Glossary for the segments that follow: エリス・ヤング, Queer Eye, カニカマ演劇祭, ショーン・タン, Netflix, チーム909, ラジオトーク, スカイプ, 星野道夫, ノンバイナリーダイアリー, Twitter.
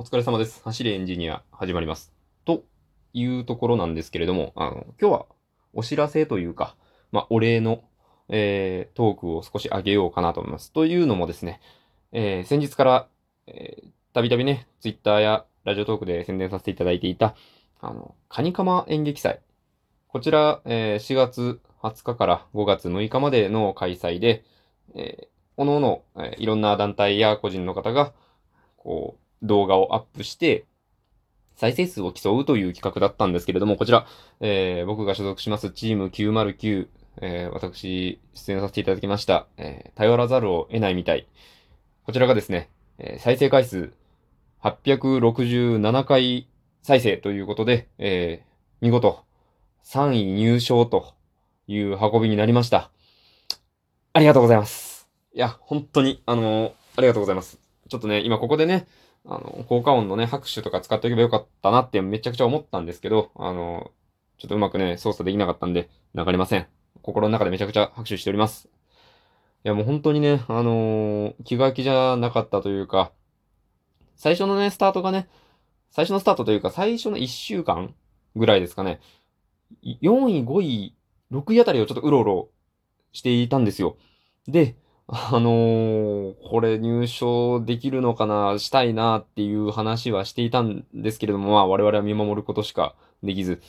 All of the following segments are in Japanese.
お疲れ様です。走れエンジニア始まります。というところなんですけれども、今日はお知らせというか、お礼の、トークを少し上げようかなと思います。というのもですね、先日からたびたびね、Twitter やラジオトークで宣伝させていただいていた、カニカマ演劇祭。こちら、4月20日から5月6日までの開催で、おのおの、いろんな団体や個人の方が、こう、動画をアップして再生数を競うという企画だったんですけれども、こちら、僕が所属しますチーム909、私出演させていただきました、頼らざるを得ないみたい。こちらがですね、再生回数867回再生ということで、見事3位入賞という運びになりました。ありがとうございます。いや本当にありがとうございます。ちょっとね、今ここでね、効果音のね、拍手とか使っておけばよかったなってめちゃくちゃ思ったんですけど、ちょっとうまくね、操作できなかったんで、流れません。心の中でめちゃくちゃ拍手しております。いやもう本当にね、気が気じゃなかったというか、最初のね、スタートがね、最初のスタートというか、最初の1週間ぐらいですかね、4位、5位、6位あたりをちょっとうろうろしていたんですよ。で、これ入賞できるのかな、したいなっていう話はしていたんですけれども、我々は見守ることしかできず、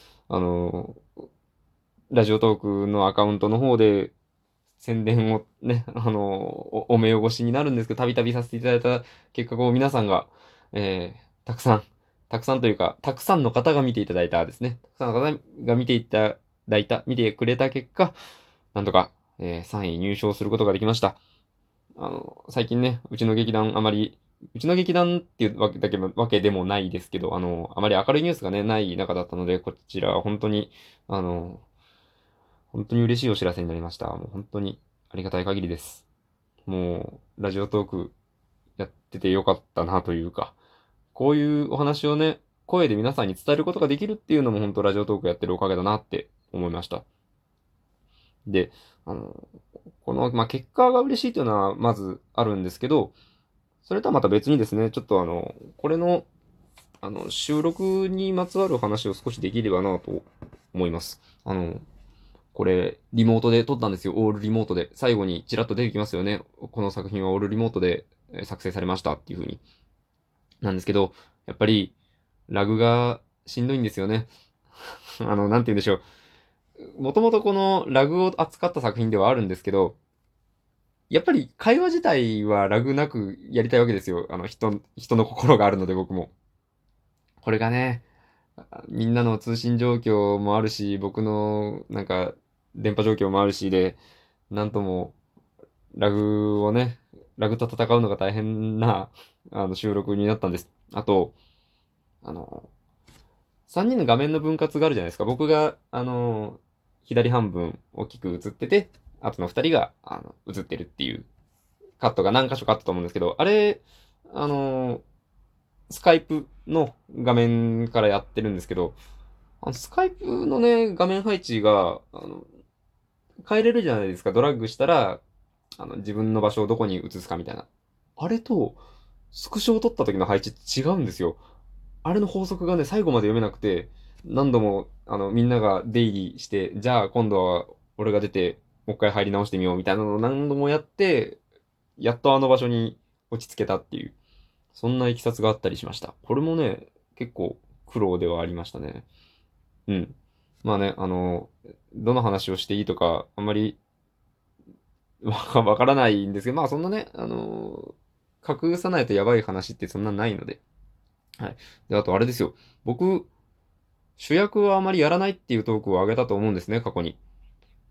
ラジオトークのアカウントの方で宣伝をね、お目汚しになるんですけど、たびたびさせていただいた結果を皆さんが、たくさんというか、たくさんの方が見ていただいたですね。たくさんの方が見てくれた結果、なんとか、3位入賞することができました。最近ね、うちの劇団っていうわけでもないですけど、あまり明るいニュースがね、ない中だったので、こちらは本当に、本当に嬉しいお知らせになりました。もう本当にありがたい限りです。もう、ラジオトークやっててよかったなというか、こういうお話をね、声で皆さんに伝えることができるっていうのも本当ラジオトークやってるおかげだなって思いました。で、この、結果が嬉しいというのはまずあるんですけど、それとはまた別にですね、ちょっとこれの、収録にまつわる話を少しできればなと思います。これ、リモートで撮ったんですよ、オールリモートで。最後にちらっと出てきますよね。この作品はオールリモートで作成されましたっていうふうに。なんですけど、やっぱり、ラグがしんどいんですよね。なんて言うんでしょう。もともとこのラグを扱った作品ではあるんですけど、やっぱり会話自体はラグなくやりたいわけですよ。人の心があるので僕も。これがね、みんなの通信状況もあるし、僕のなんか電波状況もあるしで、なんともラグと戦うのが大変な収録になったんです。あと、3人の画面の分割があるじゃないですか。僕が、左半分大きく映ってて、あとの2人が映ってるっていうカットが何箇所かあったと思うんですけど、あれ、スカイプの画面からやってるんですけど、スカイプのね、画面配置が、変えれるじゃないですか。ドラッグしたら、自分の場所をどこに映すかみたいな。あれと、スクショを撮った時の配置って違うんですよ。あれの法則がね、最後まで読めなくて、何度も、みんなが出入りして、じゃあ今度は俺が出て、もう一回入り直してみようみたいなのを何度もやって、やっとあの場所に落ち着けたっていう、そんな経緯があったりしました。これもね、結構苦労ではありましたね。うん。どの話をしていいとか、あんまり、わからないんですけど、そんなね、隠さないとやばい話ってそんなないので。はい。で、あとあれですよ。僕、主役はあまりやらないっていうトークを上げたと思うんですね、過去に。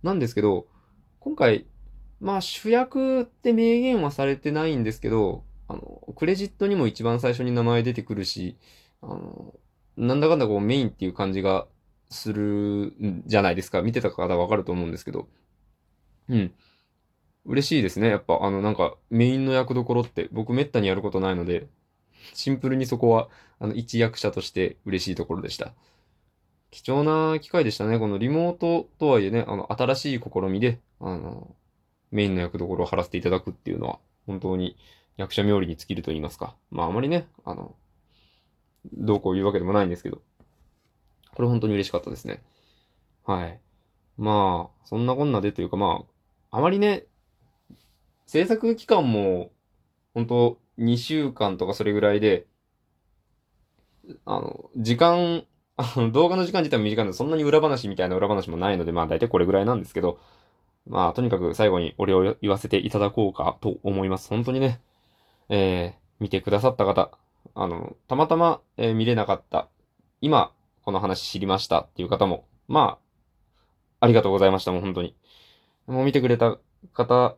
なんですけど、今回、主役って明言はされてないんですけど、クレジットにも一番最初に名前出てくるし、なんだかんだこうメインっていう感じがするんじゃないですか。見てた方はわかると思うんですけど。うん。嬉しいですね。やっぱ、メインの役どころって、僕めったにやることないので、シンプルにそこは、一役者として嬉しいところでした。貴重な機会でしたね。このリモートとはいえね、新しい試みで、メインの役どころを張らせていただくっていうのは、本当に役者冥利に尽きると言いますか。あまりね、どうこう言うわけでもないんですけど、これ本当に嬉しかったですね。はい。まあ、そんなこんなでというか、まあ、あまりね、制作期間も、本当2週間とかそれぐらいで、動画の時間自体も短いので、そんなに裏話みたいな裏話もないので、まあ大体これぐらいなんですけど、まあとにかく最後にお礼を言わせていただこうかと思います。本当にね、見てくださった方、たまたま、見れなかった、今この話知りましたっていう方も、まあ、ありがとうございました、もう本当に。もう見てくれた方、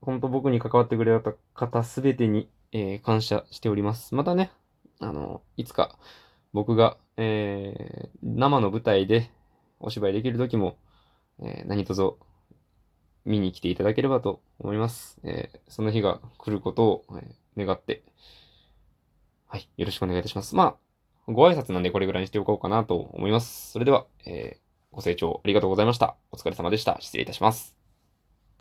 本当僕に関わってくれた方すべてに、感謝しております。またね、いつか僕が、生の舞台でお芝居できる時も、何卒見に来ていただければと思います。その日が来ることを、願って、はい、よろしくお願いいたします。まあ、ご挨拶なんでこれぐらいにしておこうかなと思います。それでは、ご清聴ありがとうございました。お疲れ様でした。失礼いたします。